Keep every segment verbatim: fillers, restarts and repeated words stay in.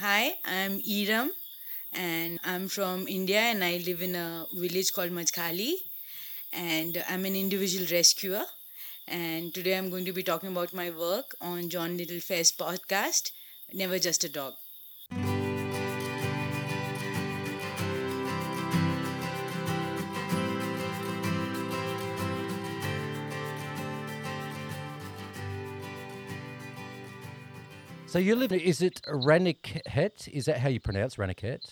Hi, I'm Eram and I'm from India and I live in a village called Majkhali and I'm an individual rescuer, and today I'm going to be talking about my work on John Littlefair's podcast, Never Just a Dog. So you live, is it Ranikhet? Is that how you pronounce Ranikhet?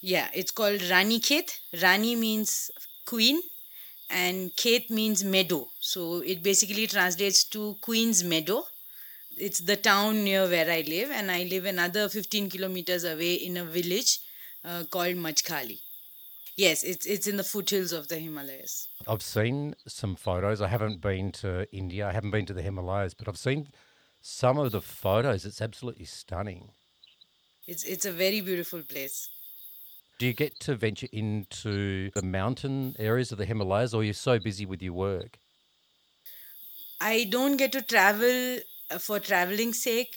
Yeah, it's called Ranikhet. Rani means queen and Khet means meadow. So it basically translates to Queen's Meadow. It's the town near where I live, and I live another fifteen kilometers away in a village uh, called Majkhali. Yes, it's it's in the foothills of the Himalayas. I've seen some photos. I haven't been to India. I haven't been to the Himalayas, but I've seen some of the photos. It's absolutely stunning. It's it's a very beautiful place. Do you get to venture into the mountain areas of the Himalayas, or are you so busy with your work? I don't get to travel for traveling's sake,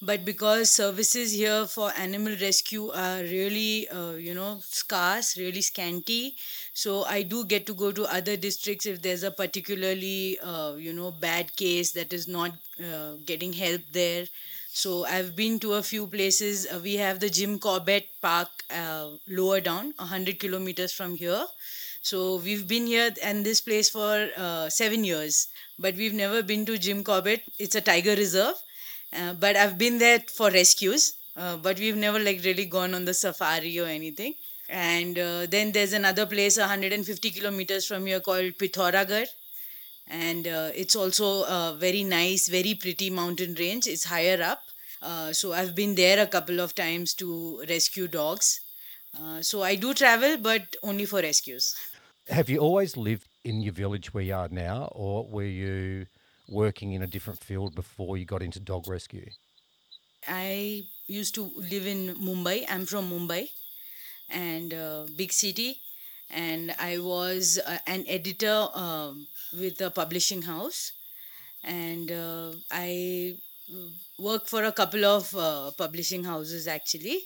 but because services here for animal rescue are really, uh, you know, scarce, really scanty, so I do get to go to other districts if there's a particularly, uh, you know, bad case that is not uh, getting help there. So I've been to a few places. Uh, we have the Jim Corbett Park uh, lower down, one hundred kilometers from here. So we've been here and this place for uh, seven years, but we've never been to Jim Corbett. It's a tiger reserve. Uh, but I've been there for rescues, uh, but we've never like really gone on the safari or anything. And uh, then there's another place one hundred fifty kilometers from here called Pithoragarh. And uh, it's also a very nice, very pretty mountain range. It's higher up. Uh, so I've been there a couple of times to rescue dogs. Uh, so I do travel, but only for rescues. Have you always lived in your village where you are now, or were you working in a different field before you got into dog rescue? I used to live in Mumbai. I'm from Mumbai, and uh, big city. And I was uh, an editor uh, with a publishing house. And uh, I worked for a couple of uh, publishing houses, actually.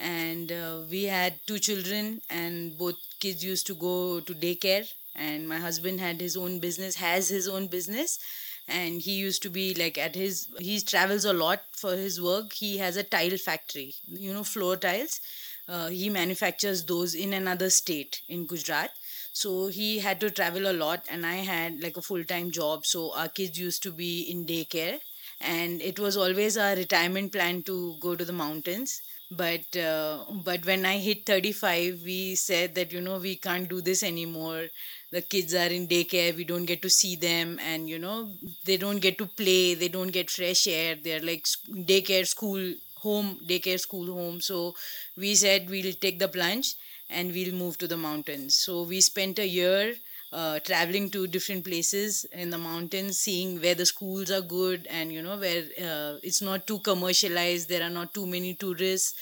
And uh, we had two children, and both kids used to go to daycare. And my husband had his own business, has his own business. And he used to be like at his, he travels a lot for his work. He has a tile factory, you know, floor tiles. Uh, he manufactures those in another state in Gujarat. So he had to travel a lot, and I had like a full-time job. So our kids used to be in daycare, and it was always our retirement plan to go to the mountains. But uh, but when I hit thirty-five, we said that, you know, we can't do this anymore. The kids are in daycare, we don't get to see them, and, you know, they don't get to play, they don't get fresh air. They're like daycare, school, home, daycare, school, home. So we said we'll take the plunge and we'll move to the mountains. So we spent a year uh, traveling to different places in the mountains, seeing where the schools are good and, you know, where uh, it's not too commercialized, there are not too many tourists.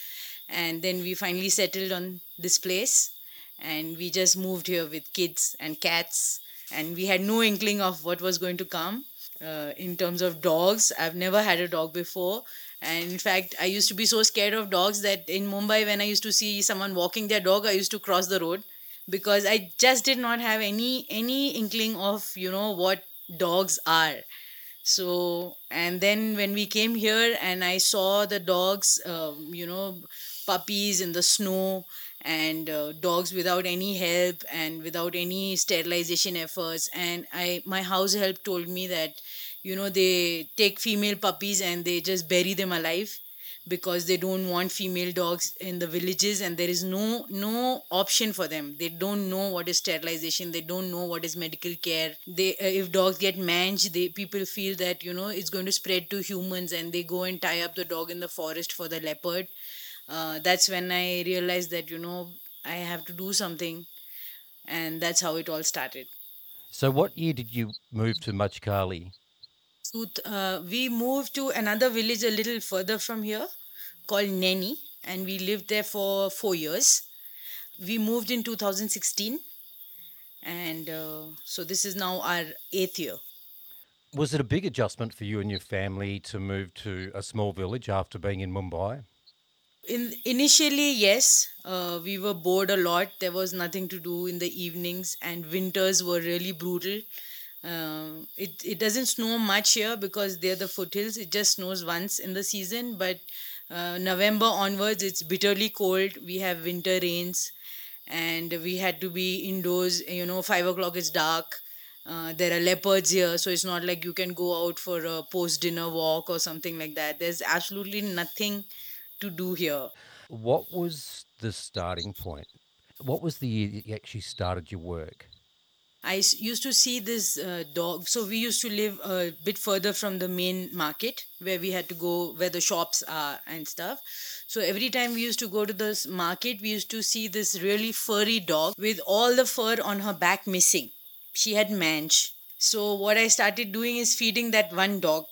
And then we finally settled on this place. And we just moved here with kids and cats, and we had no inkling of what was going to come uh, in terms of dogs. I've never had a dog before. And in fact, I used to be so scared of dogs that in Mumbai, when I used to see someone walking their dog, I used to cross the road because I just did not have any any inkling of, you know, what dogs are. So, and then when we came here and I saw the dogs, um, you know, puppies in the snow, and uh, dogs without any help and without any sterilization efforts. And I, my house help told me that, you know, they take female puppies and they just bury them alive because they don't want female dogs in the villages, and there is no no option for them. They don't know what is sterilization. They don't know what is medical care. They uh, if dogs get mange, they people feel that, you know, it's going to spread to humans, and they go and tie up the dog in the forest for the leopard. Uh, that's when I realized that, you know, I have to do something. And that's how it all started. So what year did you move to Majkhali? So, uh, we moved to another village a little further from here called Neni. And we lived there for four years. We moved in two thousand sixteen. And uh, so this is now our eighth year. Was it a big adjustment for you and your family to move to a small village after being in Mumbai? in initially, yes, uh, we were bored a lot. There was nothing to do in the evenings, and winters were really brutal. Uh, it it doesn't snow much here because they're the foothills. It just snows once in the season, but uh, November onwards, it's bitterly cold. We have winter rains, and we had to be indoors. You know, five o'clock it's dark. Uh, there are leopards here, so it's not like you can go out for a post-dinner walk or something like that. There's absolutely nothing to do here. What was the starting point? What was the year that you actually started your work? I used to see this uh, dog. So we used to live a bit further from the main market where we had to go, where the shops are and stuff. So every time we used to go to this market, we used to see this really furry dog with all the fur on her back missing. She had mange. So what I started doing is feeding that one dog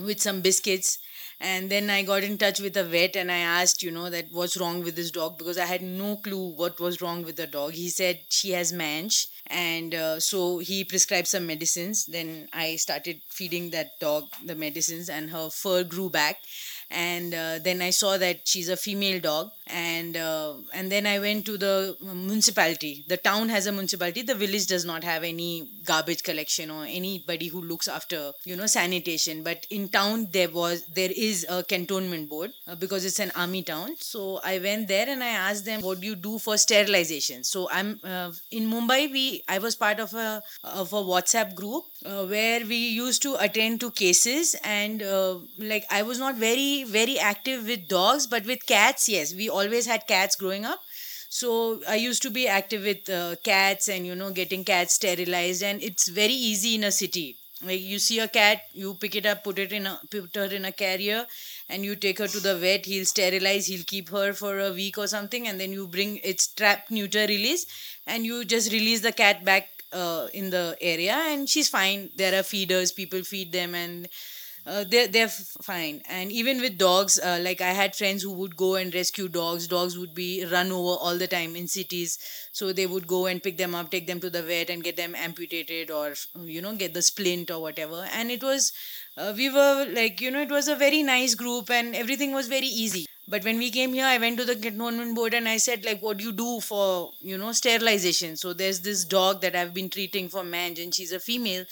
with some biscuits. And then I got in touch with a vet and I asked, you know, that what's wrong with this dog, because I had no clue what was wrong with the dog. He said she has mange, and uh, so he prescribed some medicines. Then I started feeding that dog the medicines and her fur grew back. And uh, then I saw that she's a female dog, and uh, and then I went to the municipality. The town has a municipality. The village does not have any garbage collection or anybody who looks after, you know, sanitation. But in town there was there is a cantonment board uh, because it's an army town. So I went there and I asked them, what do you do for sterilization? So I'm uh, in Mumbai. We I was part of a of a WhatsApp group uh, where we used to attend to cases, and uh, like I was not very. very active with dogs, but with cats, yes, we always had cats growing up. So I used to be active with uh, cats and, you know, getting cats sterilized, and it's very easy in a city. Like, you see a cat, you pick it up, put it in a put her in a carrier, and you take her to the vet. He'll sterilize, he'll keep her for a week or something, and then you bring its trap neuter release, and you just release the cat back uh, in the area, and she's fine. There are feeders, people feed them, and Uh, they're, they're fine. And even with dogs, uh, like I had friends who would go and rescue dogs. Dogs would be run over all the time in cities. So they would go and pick them up, take them to the vet and get them amputated or, you know, get the splint or whatever. And it was, uh, we were like, you know, it was a very nice group and everything was very easy. But when we came here, I went to the cantonment board and I said, like, what do you do for, you know, sterilization? So there's this dog that I've been treating for mange, and she's a female,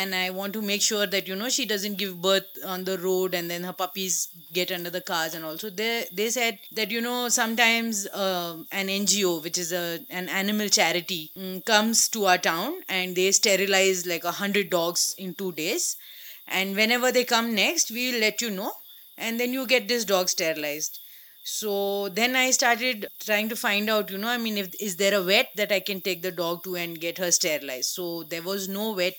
and I want to make sure that, you know, she doesn't give birth on the road and then her puppies get under the cars and all. So they, they said that, you know, sometimes uh, an N G O, which is a an animal charity, um, comes to our town and they sterilize like a hundred dogs in two days. And whenever they come next, we'll let you know. And then you get this dog sterilized. So then I started trying to find out, you know, I mean, if is there a vet that I can take the dog to and get her sterilized? So there was no vet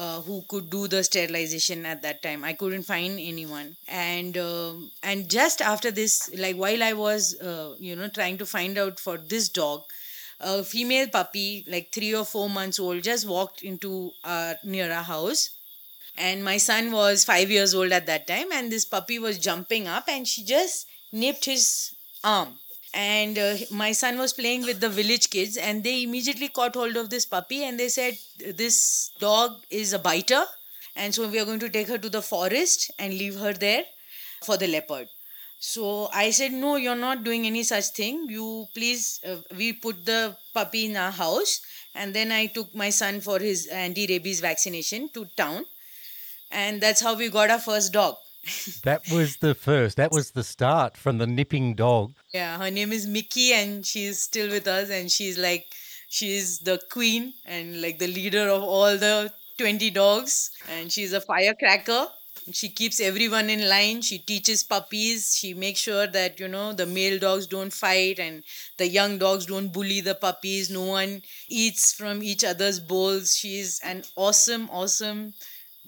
uh, who could do the sterilization at that time. I couldn't find anyone. And uh, and just after this, like while I was, uh, you know, trying to find out for this dog, a female puppy, like three or four months old, just walked into our, near our house. And my son was five years old at that time, and this puppy was jumping up and she just nipped his arm. And uh, my son was playing with the village kids, and they immediately caught hold of this puppy and they said, this dog is a biter, and so we are going to take her to the forest and leave her there for the leopard. So I said, no, you're not doing any such thing. You please, uh, we put the puppy in our house. And then I took my son for his anti-rabies vaccination to town. And that's how we got our first dog. That was the first. That was the start, from the nipping dog. Yeah, her name is Mickey, and she's still with us. And she's like, she's the queen and like the leader of all the twenty dogs. And she's a firecracker. She keeps everyone in line. She teaches puppies. She makes sure that, you know, the male dogs don't fight and the young dogs don't bully the puppies. No one eats from each other's bowls. She's an awesome, awesome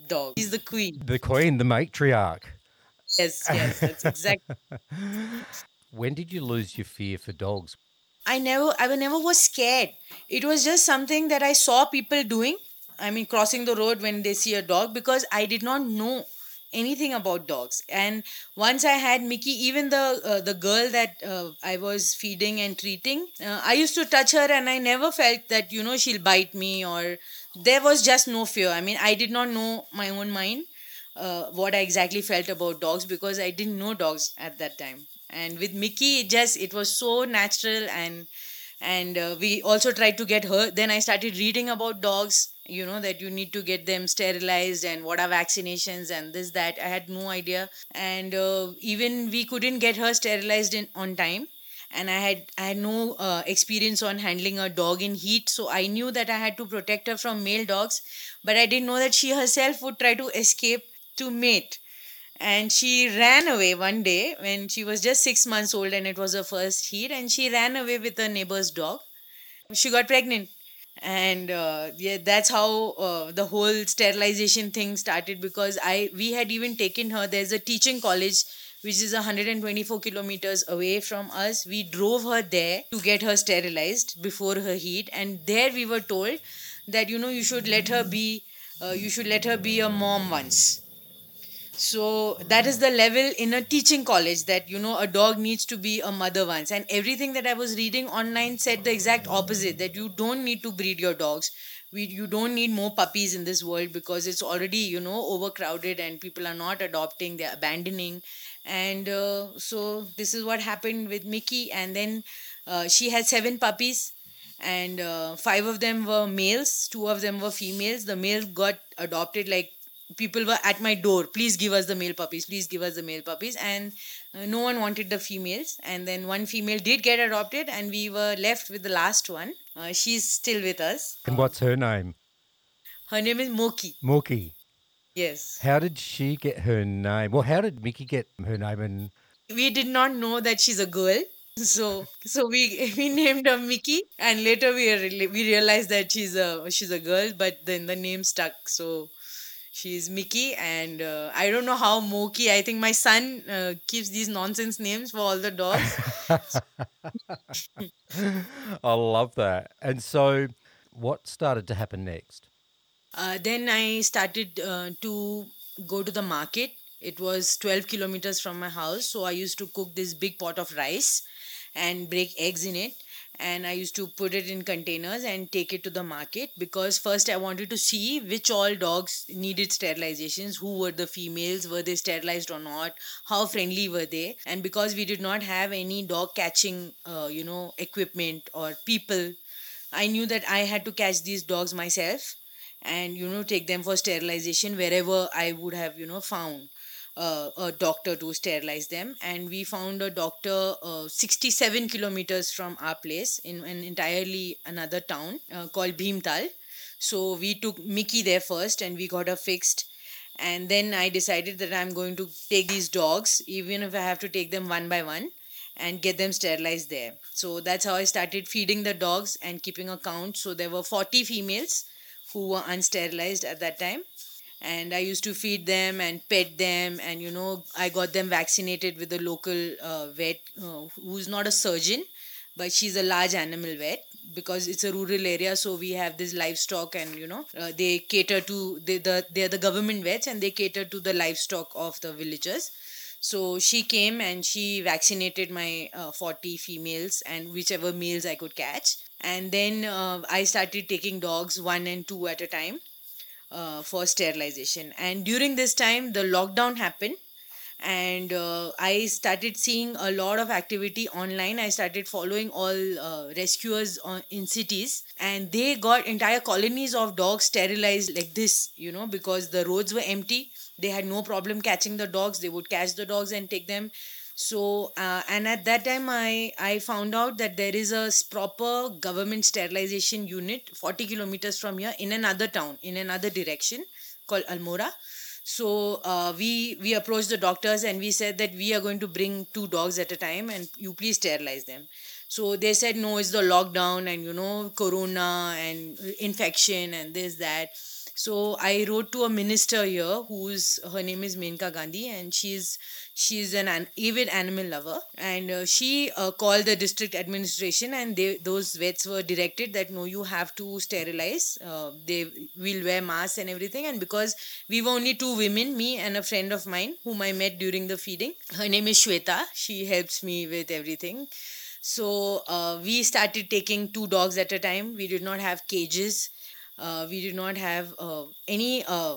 dog. He's the queen. The queen, the matriarch. Yes, yes, that's exactly. When did you lose your fear for dogs? I never, I never was scared. It was just something that I saw people doing. I mean, crossing the road when they see a dog, because I did not know anything about dogs. And once I had Mickey, even the uh, the girl that uh, I was feeding and treating, uh, I used to touch her and I never felt that, you know, she'll bite me, or there was just no fear. I mean, I did not know my own mind. uh, what I exactly felt about dogs, because I didn't know dogs at that time. And with Mickey, it just it was so natural, and and uh, we also tried to get her. Then I started reading about dogs, you know, that you need to get them sterilized and what are vaccinations and this, that. I had no idea. And uh, even we couldn't get her sterilized in on time. And I had I had no uh, experience on handling a dog in heat. So I knew that I had to protect her from male dogs. But I didn't know that she herself would try to escape to mate. And she ran away one day when she was just six months old and it was her first heat. And she ran away with her neighbor's dog. She got pregnant. And uh, yeah, that's how uh, the whole sterilization thing started, because I we had even taken her. There's a teaching college which is one hundred twenty-four kilometers away from us. We drove her there to get her sterilized before her heat. And there we were told that, you know, you should let her be, uh, you should let her be a mom once. So that is the level in a teaching college, that, you know, a dog needs to be a mother once. And everything that I was reading online said the exact opposite, that you don't need to breed your dogs. We, you don't need more puppies in this world, because it's already, you know, overcrowded and people are not adopting, they're abandoning. And uh, so this is what happened with Mickey. And then uh, she had seven puppies, and uh, five of them were males, two of them were females. The male got adopted. Like, people were at my door, please give us the male puppies, please give us the male puppies. And uh, no one wanted the females. And then one female did get adopted, and we were left with the last one. Uh, she's still with us. And what's her name? Her name is Moki. Moki. Yes. How did she get her name? Well, how did Mickey get her name? And we did not know that she's a girl. So so we we named her Mickey, and later we re- we realized that she's a she's a girl, but then the name stuck. So she's Mickey, and uh, I don't know how Moki. I think my son uh, keeps these nonsense names for all the dogs. I love that. And so what started to happen next? Uh, then I started uh, to go to the market. It was twelve kilometers from my house. So I used to cook this big pot of rice and break eggs in it. And I used to put it in containers and take it to the market, because first I wanted to see which all dogs needed sterilizations, who were the females, were they sterilized or not, how friendly were they. And because we did not have any dog catching, uh, you know, equipment or people, I knew that I had to catch these dogs myself and, you know, take them for sterilization wherever I would have, you know, found Uh, a doctor to sterilize them. And we found a doctor uh, sixty-seven kilometers from our place in an entirely another town uh, called Bhimtal. So we took Mickey there first and we got her fixed. And then I decided that I'm going to take these dogs, even if I have to take them one by one, and get them sterilized there. So that's how I started feeding the dogs and keeping a count. So there were forty females who were unsterilized at that time. And I used to feed them and pet them, and, you know, I got them vaccinated with a local uh, vet uh, who's not a surgeon, but she's a large animal vet, because it's a rural area. So we have this livestock, and, you know, uh, they cater to, they, the, they're the government vets, and they cater to the livestock of the villagers. So she came and she vaccinated my uh, forty females and whichever males I could catch. And then uh, I started taking dogs one and two at a time. Uh, for sterilization. And during this time the lockdown happened, and uh, I started seeing a lot of activity online. I started following all uh, rescuers on, in cities, and they got entire colonies of dogs sterilized like this, you know, because the roads were empty. They had no problem catching the dogs. They would catch the dogs and take them. So uh, and at that time I, I found out that there is a proper government sterilization unit forty kilometers from here in another town, in another direction, called Almora. So uh, we, we approached the doctors and we said that we are going to bring two dogs at a time, and you please sterilize them. So they said, no, it's the lockdown and, you know, corona and infection and this, that. So I wrote to a minister here, who's her name is Menka Gandhi, and she's she's an, an avid animal lover. And uh, she uh, called the district administration, and they those vets were directed that no, you have to sterilize. Uh, they will wear masks and everything. And because we were only two women, me and a friend of mine, whom I met during the feeding. Her name is Shweta. She helps me with everything. So uh, we started taking two dogs at a time. We did not have cages. Uh, we did not have uh, any uh,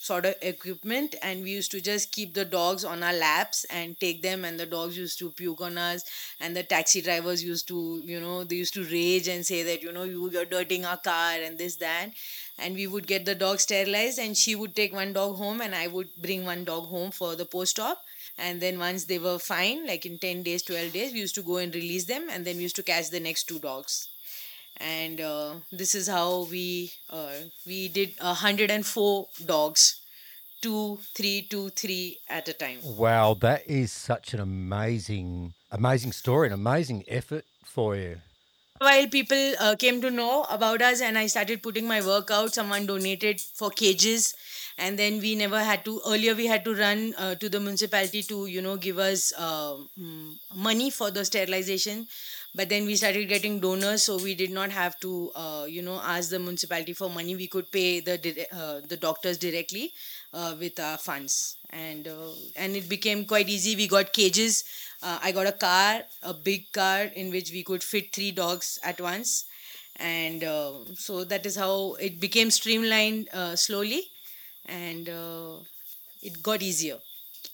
sort of equipment, and we used to just keep the dogs on our laps and take them, and the dogs used to puke on us, and the taxi drivers used to, you know, they used to rage and say that, you know, you, you're dirtying our car and this, that. And we would get the dog sterilized, and she would take one dog home and I would bring one dog home for the post-op. And then once they were fine, like in ten days, twelve days, we used to go and release them, and then we used to catch the next two dogs. And uh, this is how we uh, we did one hundred four dogs, two, three, two, three at a time. Wow, that is such an amazing, amazing story, an amazing effort for you. While people uh, came to know about us and I started putting my work out, someone donated for cages. And then we never had to, earlier we had to run uh, to the municipality to, you know, give us uh, money for the sterilization. But then we started getting donors, so we did not have to, uh, you know, ask the municipality for money. We could pay the uh, the doctors directly uh, with our funds. And uh, and it became quite easy. We got cages. Uh, I got a car, a big car in which we could fit three dogs at once. And uh, so that is how it became streamlined uh, slowly. And uh, it got easier.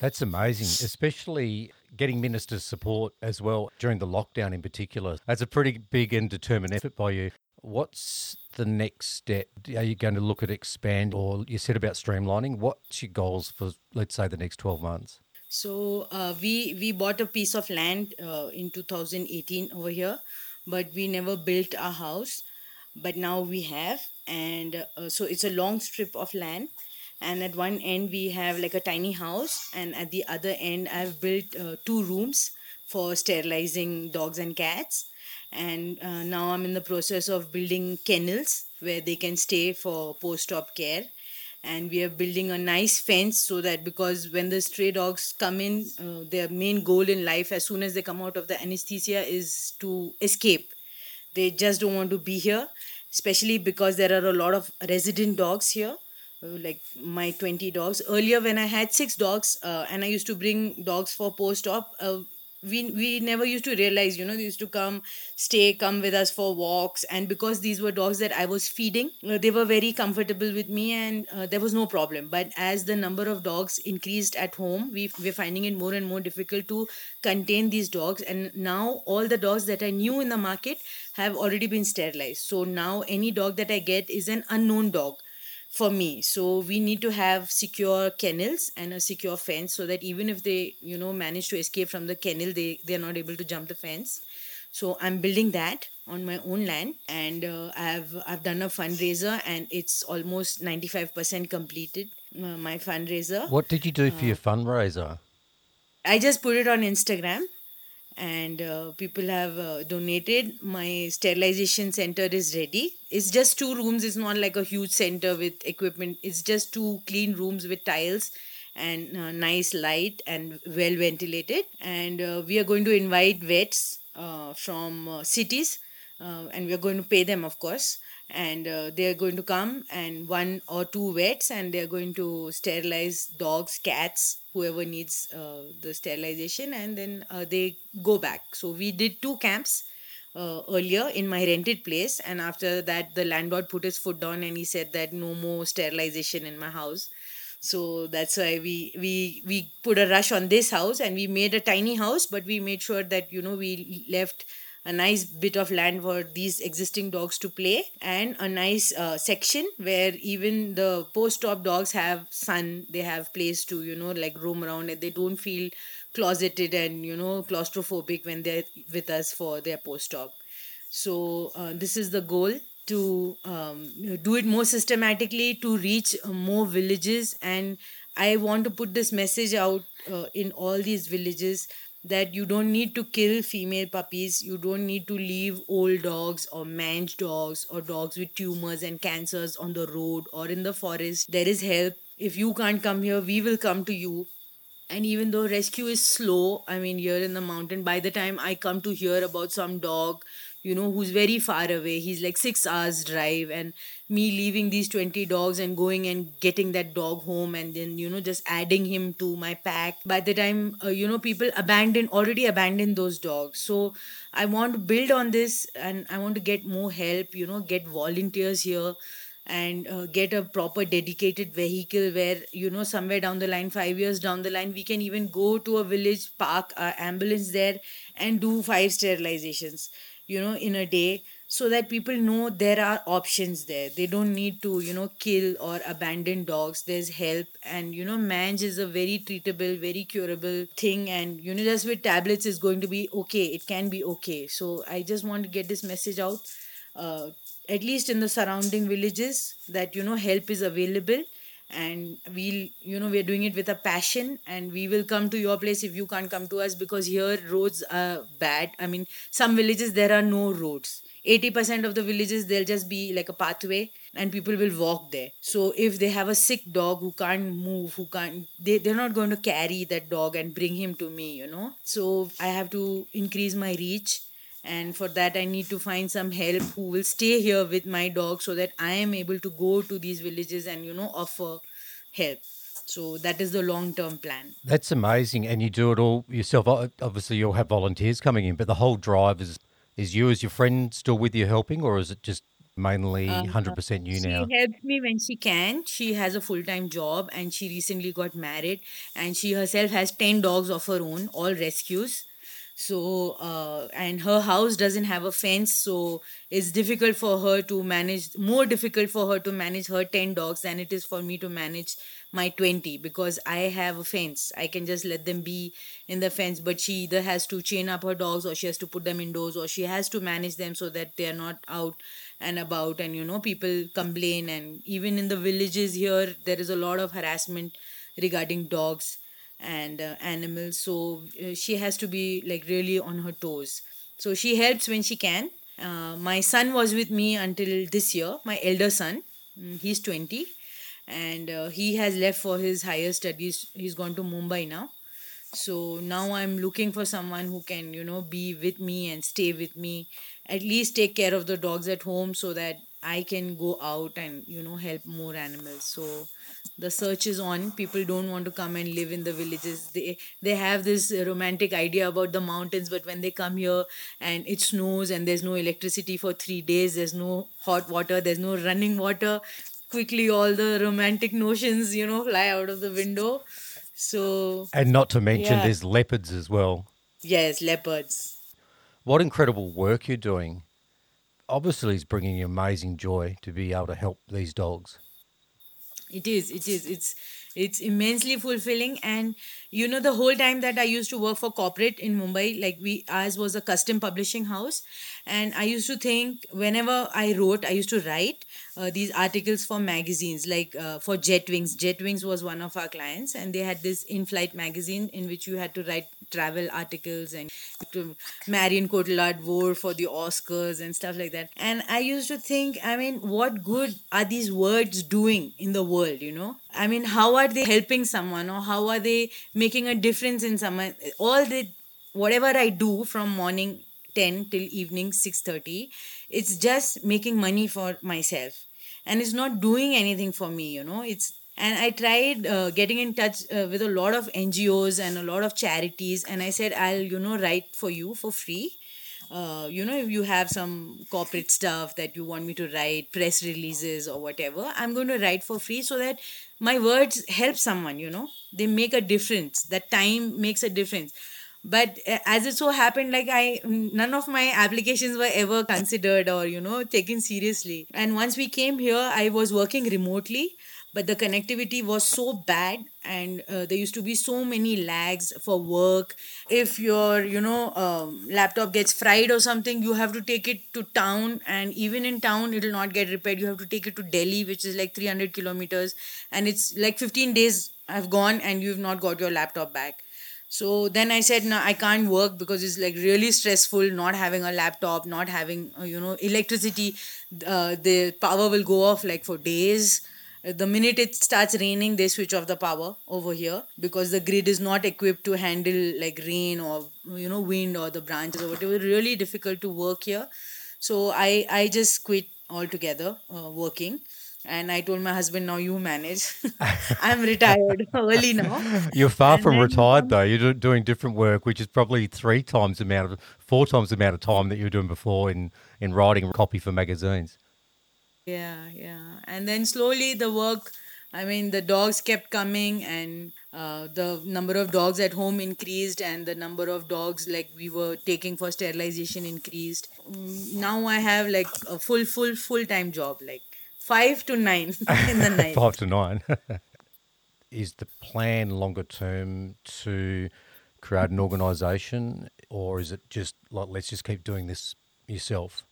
That's amazing, especially getting ministers' support as well during the lockdown in particular. That's a pretty big and determined effort by you. What's the next step? Are you going to look at expand, or you said about streamlining? What's your goals for, let's say, the next twelve months? So uh, we, we bought a piece of land uh, in two thousand eighteen over here, but we never built our house. But now we have, and uh, so it's a long strip of land. And at one end, we have like a tiny house. And at the other end, I've built uh, two rooms for sterilizing dogs and cats. And uh, now I'm in the process of building kennels where they can stay for post-op care. And we are building a nice fence so that, because when the stray dogs come in, uh, their main goal in life, as soon as they come out of the anesthesia, is to escape. They just don't want to be here, especially because there are a lot of resident dogs here. Like my twenty dogs. Earlier when I had six dogs uh, and I used to bring dogs for post-op, uh, we, we never used to realize, you know, they used to come, stay, come with us for walks. And because these were dogs that I was feeding, uh, they were very comfortable with me, and uh, there was no problem. But as the number of dogs increased at home, we, we're finding it more and more difficult to contain these dogs. And now all the dogs that I knew in the market have already been sterilized. So now any dog that I get is an unknown dog for me. So we need to have secure kennels and a secure fence so that even if they, you know, manage to escape from the kennel, they, they're not able to jump the fence. So I'm building that on my own land, and uh, I've I've done a fundraiser, and it's almost ninety-five percent completed, uh, my fundraiser. What did you do for uh, your fundraiser? I just put it on Instagram, and uh, people have uh, donated. My sterilization center is ready. It's just two rooms. It's not like a huge center with equipment. It's just two clean rooms with tiles and uh, nice light and well ventilated. And uh, we are going to invite vets uh, from uh, cities, uh, and we are going to pay them, of course. And uh, they are going to come, and one or two vets, and they are going to sterilize dogs, cats, whoever needs uh, the sterilization, and then uh, they go back. So we did two camps uh, earlier in my rented place, and after that the landlord put his foot down and he said that no more sterilization in my house. So that's why we, we, we put a rush on this house, and we made a tiny house, but we made sure that, you know, we left a nice bit of land for these existing dogs to play, and a nice uh, section where even the post-op dogs have sun, they have place to, you know, like roam around, and they don't feel closeted and, you know, claustrophobic when they're with us for their post-op. So uh, this is the goal, to um, do it more systematically, to reach more villages. And I want to put this message out uh, in all these villages, that you don't need to kill female puppies, you don't need to leave old dogs or mange dogs or dogs with tumors and cancers on the road or in the forest. There is help. If you can't come here, we will come to you. And even though rescue is slow, I mean, here in the mountain, by the time I come to hear about some dog, you know, who's very far away, he's like six hours drive, and me leaving these twenty dogs and going and getting that dog home, and then, you know, just adding him to my pack. By the time, uh, you know, people abandon, already abandon those dogs. So I want to build on this, and I want to get more help, you know, get volunteers here. and uh, get a proper dedicated vehicle where, you know, somewhere down the line, five years down the line, we can even go to a village, park our ambulance there and do five sterilizations, you know, in a day, so that people know there are options there. They don't need to, you know, kill or abandon dogs. There's help. And, you know, mange is a very treatable, very curable thing. And, you know, just with tablets is going to be okay. It can be okay. So I just want to get this message out, uh, at least in the surrounding villages, that, you know, help is available. And we'll, you know, we're doing it with a passion, and we will come to your place if you can't come to us, because here roads are bad. I mean, some villages, there are no roads. eighty percent of the villages, there'll just be like a pathway and people will walk there. So if they have a sick dog who can't move, who can't, they, they're not going to carry that dog and bring him to me, you know. So I have to increase my reach. And for that, I need to find some help who will stay here with my dog, so that I am able to go to these villages and, you know, offer help. So that is the long-term plan. That's amazing. And you do it all yourself. Obviously, you'll have volunteers coming in, but the whole drive is, is you as your friend still with you helping, or is it just mainly uh, one hundred percent you she now? She helps me when she can. She has a full-time job and she recently got married, and she herself has ten dogs of her own, all rescues. So, uh, and her house doesn't have a fence, so it's difficult for her to manage, more difficult for her to manage her ten dogs than it is for me to manage my twenty, because I have a fence. I can just let them be in the fence, but she either has to chain up her dogs, or she has to put them indoors, or she has to manage them so that they are not out and about, and, you know, people complain. And even in the villages here, there is a lot of harassment regarding dogs and uh, animals, so uh, she has to be like really on her toes. So she helps when she can. Uh, my son was with me until this year, my elder son. He's twenty, and uh, he has left for his higher studies. He's gone to Mumbai now. So now I'm looking for someone who can, you know, be with me and stay with me, at least take care of the dogs at home, so that I can go out and, you know, help more animals. So the search is on. People don't want to come and live in the villages. They they have this romantic idea about the mountains, but when they come here and it snows and there's no electricity for three days, there's no hot water, there's no running water, quickly all the romantic notions, you know, fly out of the window. So and not to mention, yeah. There's leopards as well. Yes, leopards. What incredible work you're doing. Obviously, it's bringing you amazing joy to be able to help these dogs. It is, it is, it's it's immensely fulfilling. And, you know, the whole time that I used to work for corporate in Mumbai, like we, ours was a custom publishing house. And I used to think, whenever I wrote, I used to write uh, these articles for magazines, like uh, for Jet Wings. Jet Wings was one of our clients, and they had this in-flight magazine in which you had to write travel articles, and to Marion Cotillard wore for the Oscars and stuff like that. And I used to think, I mean, what good are these words doing in the world, you know? I mean, how are they helping someone, or how are they making a difference in someone? All the, whatever I do from morning ten till evening six thirty, it's just making money for myself, and it's not doing anything for me, you know. It's, and I tried uh, getting in touch uh, with a lot of N G Os and a lot of charities, and I said, I'll, you know, write for you for free. Uh, you know, if you have some corporate stuff that you want me to write, press releases or whatever, I'm going to write for free, so that my words help someone, you know. They make a difference. That time makes a difference. But as it so happened, like I, none of my applications were ever considered or, you know, taken seriously. And once we came here, I was working remotely, but the connectivity was so bad, and uh, there used to be so many lags for work. If your, you know, um, laptop gets fried or something, you have to take it to town, and even in town, it'll not get repaired. You have to take it to Delhi, which is like three hundred kilometers, and it's like fifteen days have gone and you've not got your laptop back. So then I said, no, I can't work, because it's like really stressful not having a laptop, not having, you know, electricity. Uh, the power will go off like for days. The minute it starts raining, they switch off the power over here, because the grid is not equipped to handle like rain or, you know, wind or the branches or whatever. Really difficult to work here. So I, I just quit altogether uh, working. And I told my husband, now you manage. I'm retired early now. You're far and from then, retired though. You're doing different work, which is probably three times the amount of, four times the amount of time that you were doing before in, in writing copy for magazines. Yeah, yeah. And then slowly the work, I mean, the dogs kept coming, and uh, the number of dogs at home increased, and the number of dogs like we were taking for sterilization increased. Mm, Now I have like a full, full, full-time job, like five to nine in the night. Five to nine. Is the plan longer term to create an organisation, or is it just like, let's just keep doing this yourself?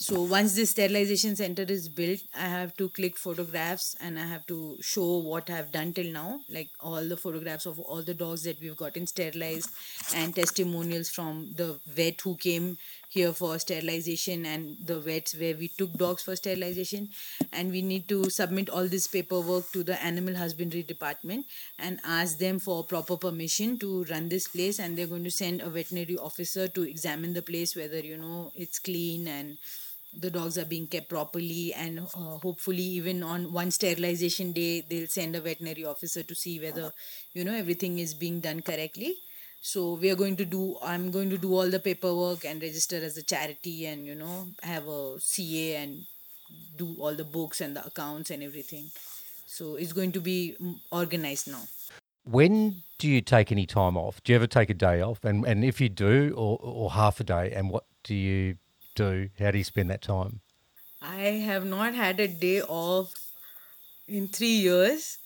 So once this sterilization center is built, I have to click photographs and I have to show what I've done till now, like all the photographs of all the dogs that we've gotten sterilized and testimonials from the vet who came here for sterilization and the vets where we took dogs for sterilization. And we need to submit all this paperwork to the animal husbandry department and ask them for proper permission to run this place, and they're going to send a veterinary officer to examine the place, whether, you know, it's clean and the dogs are being kept properly, and uh, hopefully even on one sterilization day they'll send a veterinary officer to see whether, you know, everything is being done correctly. So we are going to do, I'm going to do all the paperwork and register as a charity and, you know, have a C A and do all the books and the accounts and everything. So it's going to be organized now. When do you take any time off? Do you ever take a day off? And and if you do, or, or half a day, and what do you do? How do you spend that time? I have not had a day off in three years.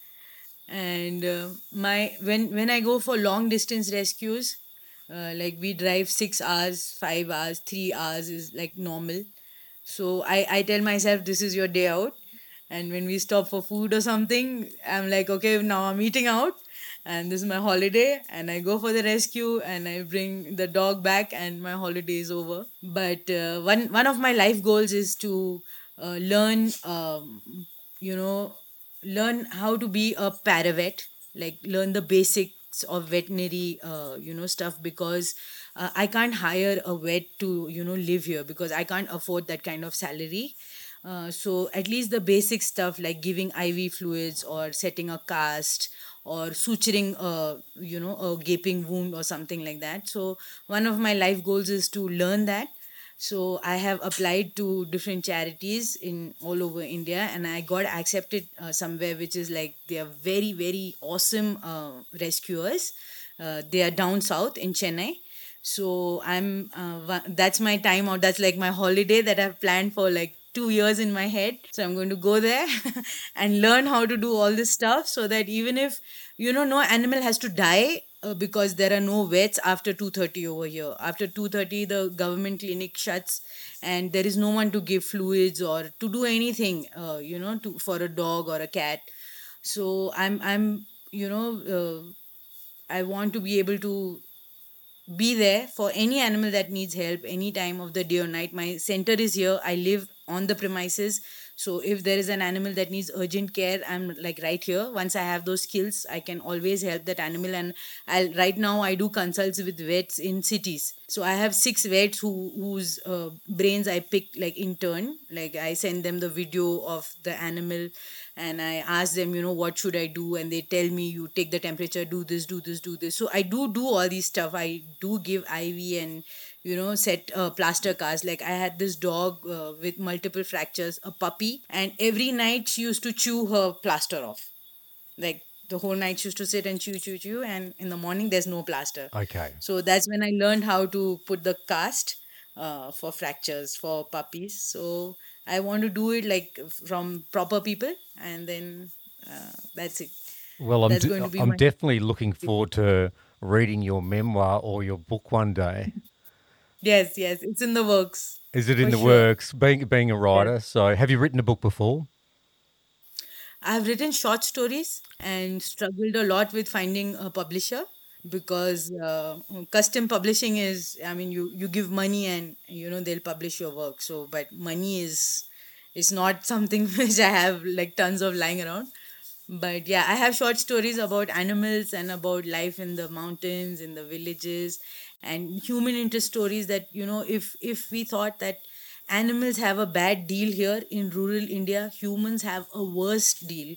And uh, my when, when I go for long distance rescues, uh, like we drive six hours, five hours, three hours is like normal. So I, I tell myself this is your day out. And when we stop for food or something, I'm like, okay, now I'm eating out and this is my holiday. And I go for the rescue and I bring the dog back and my holiday is over. But uh, one, one of my life goals is to uh, learn, um, you know, learn how to be a paravet, like learn the basics of veterinary, uh, you know, stuff, because uh, I can't hire a vet to, you know, live here because I can't afford that kind of salary. Uh, so at least the basic stuff like giving I V fluids or setting a cast or suturing, uh, you know, a gaping wound or something like that. So one of my life goals is to learn that. So I have applied to different charities in all over India and I got accepted uh, somewhere, which is like they are very, very awesome uh, rescuers. Uh, they are down south in Chennai. So I'm uh, that's my time out. That's like my holiday that I've planned for like two years in my head. So I'm going to go there and learn how to do all this stuff so that even if, you know, no animal has to die, Uh, because there are no vets after two thirty over here. After two thirty, the government clinic shuts and there is no one to give fluids or to do anything, uh, you know, to for a dog or a cat. So I'm, I'm, you know, uh, I want to be able to be there for any animal that needs help any time of the day or night. My center is here. I live on the premises. So if there is an animal that needs urgent care, I'm like right here. Once I have those skills, I can always help that animal. And I'll, right now I do consults with vets in cities. So I have six vets who whose uh, brains I pick like in turn. Like I send them the video of the animal and I ask them, you know, what should I do? And they tell me, you take the temperature, do this, do this, do this. So I do do all these stuff. I do give I V and, you know, set uh, plaster cast. Like I had this dog uh, with multiple fractures, a puppy, and every night she used to chew her plaster off. Like the whole night she used to sit and chew, chew, chew, and in the morning there's no plaster. Okay. So that's when I learned how to put the cast uh, for fractures for puppies. So I want to do it like from proper people, and then uh, that's it. Well, I'm that's de- going to be I'm definitely looking forward to reading your memoir or your book one day. Yes, yes, it's in the works. Is it in the sure. works? Being being a writer, so have you written a book before? I've written short stories and struggled a lot with finding a publisher because uh, custom publishing is, I mean, you, you give money and, you know, they'll publish your work. So, but money is, is not something which I have like tons of lying around. But yeah, I have short stories about animals and about life in the mountains, in the villages, and human interest stories that, you know, if if we thought that animals have a bad deal here in rural India, humans have a worse deal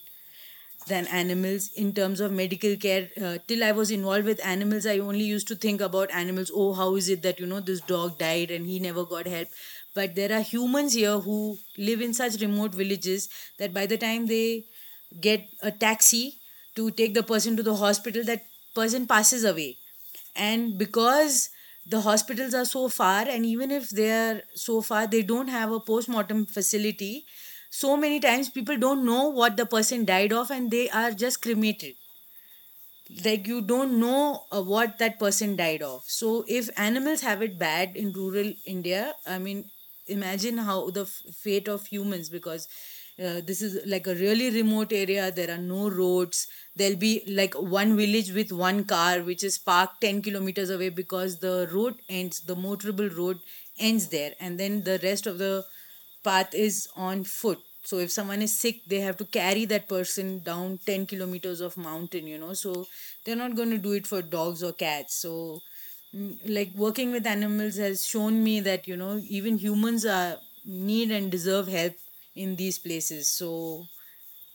than animals in terms of medical care. Uh, till I was involved with animals, I only used to think about animals. Oh, how is it that, you know, this dog died and he never got help? But there are humans here who live in such remote villages that by the time they get a taxi to take the person to the hospital, that person passes away. And because the hospitals are so far, and even if they are so far, they don't have a post-mortem facility. So many times people don't know what the person died of and they are just cremated. Like, you don't know uh, what that person died of. So if animals have it bad in rural India, I mean, imagine how the f- fate of humans, because uh, this is like a really remote area. There are no roads. There'll be like one village with one car which is parked ten kilometers away because the road ends, the motorable road ends there. And then the rest of the path is on foot. So if someone is sick, they have to carry that person down ten kilometers of mountain, you know. So they're not going to do it for dogs or cats. So like working with animals has shown me that, you know, even humans are need and deserve help in these places. So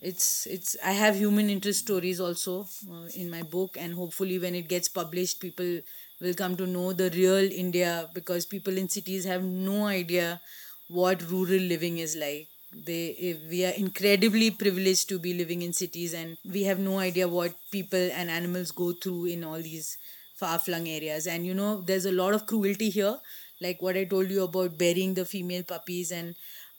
it's, it's, I have human interest stories also uh, in my book, and hopefully when it gets published, people will come to know the real India, because people in cities have no idea what rural living is like. They we are incredibly privileged to be living in cities, and we have no idea what people and animals go through in all these far-flung areas. And you know, there's a lot of cruelty here, like what I told you about burying the female puppies. And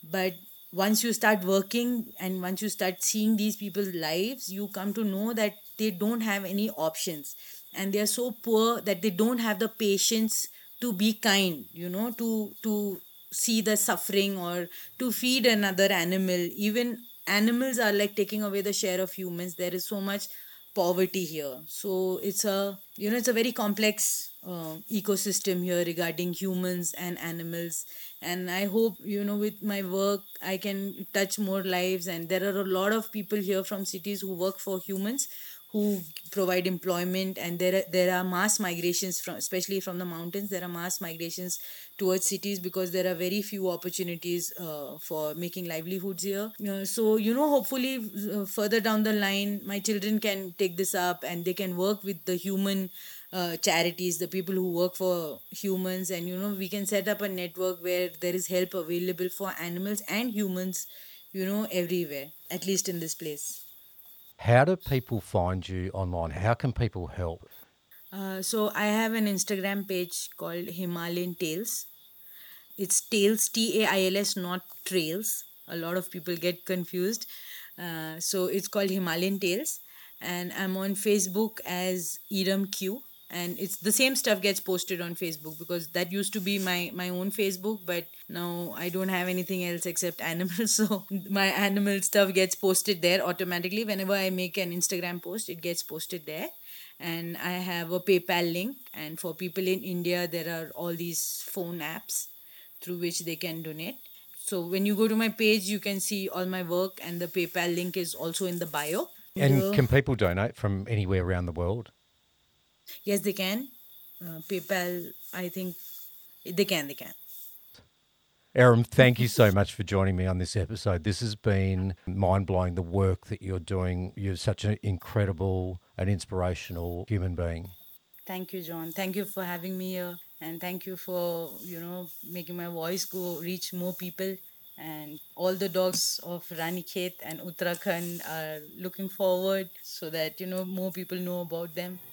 but once you start working and once you start seeing these people's lives, you come to know that they don't have any options, and they are so poor that they don't have the patience to be kind, you know, to to see the suffering or to feed another animal. Even animals are like taking away the share of humans. There is so much poverty here. So it's a, you know, it's a very complex uh, ecosystem here regarding humans and animals. And I hope, you know, with my work, I can touch more lives. And there are a lot of people here from cities who work for humans, who provide employment, and there are, there are mass migrations, from especially from the mountains. There are mass migrations towards cities because there are very few opportunities uh, for making livelihoods here. Uh, so, you know, hopefully uh, further down the line, my children can take this up and they can work with the human uh, charities, the people who work for humans. And, you know, we can set up a network where there is help available for animals and humans, you know, everywhere, at least in this place. How do people find you online? How can people help? Uh, so I have an Instagram page called Himalayan Tales. It's Tales, T A I L S, not Trails. A lot of people get confused. Uh, so it's called Himalayan Tales. And I'm on Facebook as Eram Q. And it's the same stuff gets posted on Facebook, because that used to be my, my own Facebook, but now I don't have anything else except animals. So my animal stuff gets posted there automatically. Whenever I make an Instagram post, it gets posted there. And I have a PayPal link. And for people in India, there are all these phone apps through which they can donate. So when you go to my page, you can see all my work, and the PayPal link is also in the bio. And so, can people donate from anywhere around the world? Yes, they can. Uh, PayPal, I think they can, they can. Eram, thank you so much for joining me on this episode. This has been mind-blowing, the work that you're doing. You're such an incredible and inspirational human being. Thank you, John. Thank you for having me here. And thank you for, you know, making my voice go reach more people. And all the dogs of Ranikhet and Uttarakhand are looking forward so that, you know, more people know about them.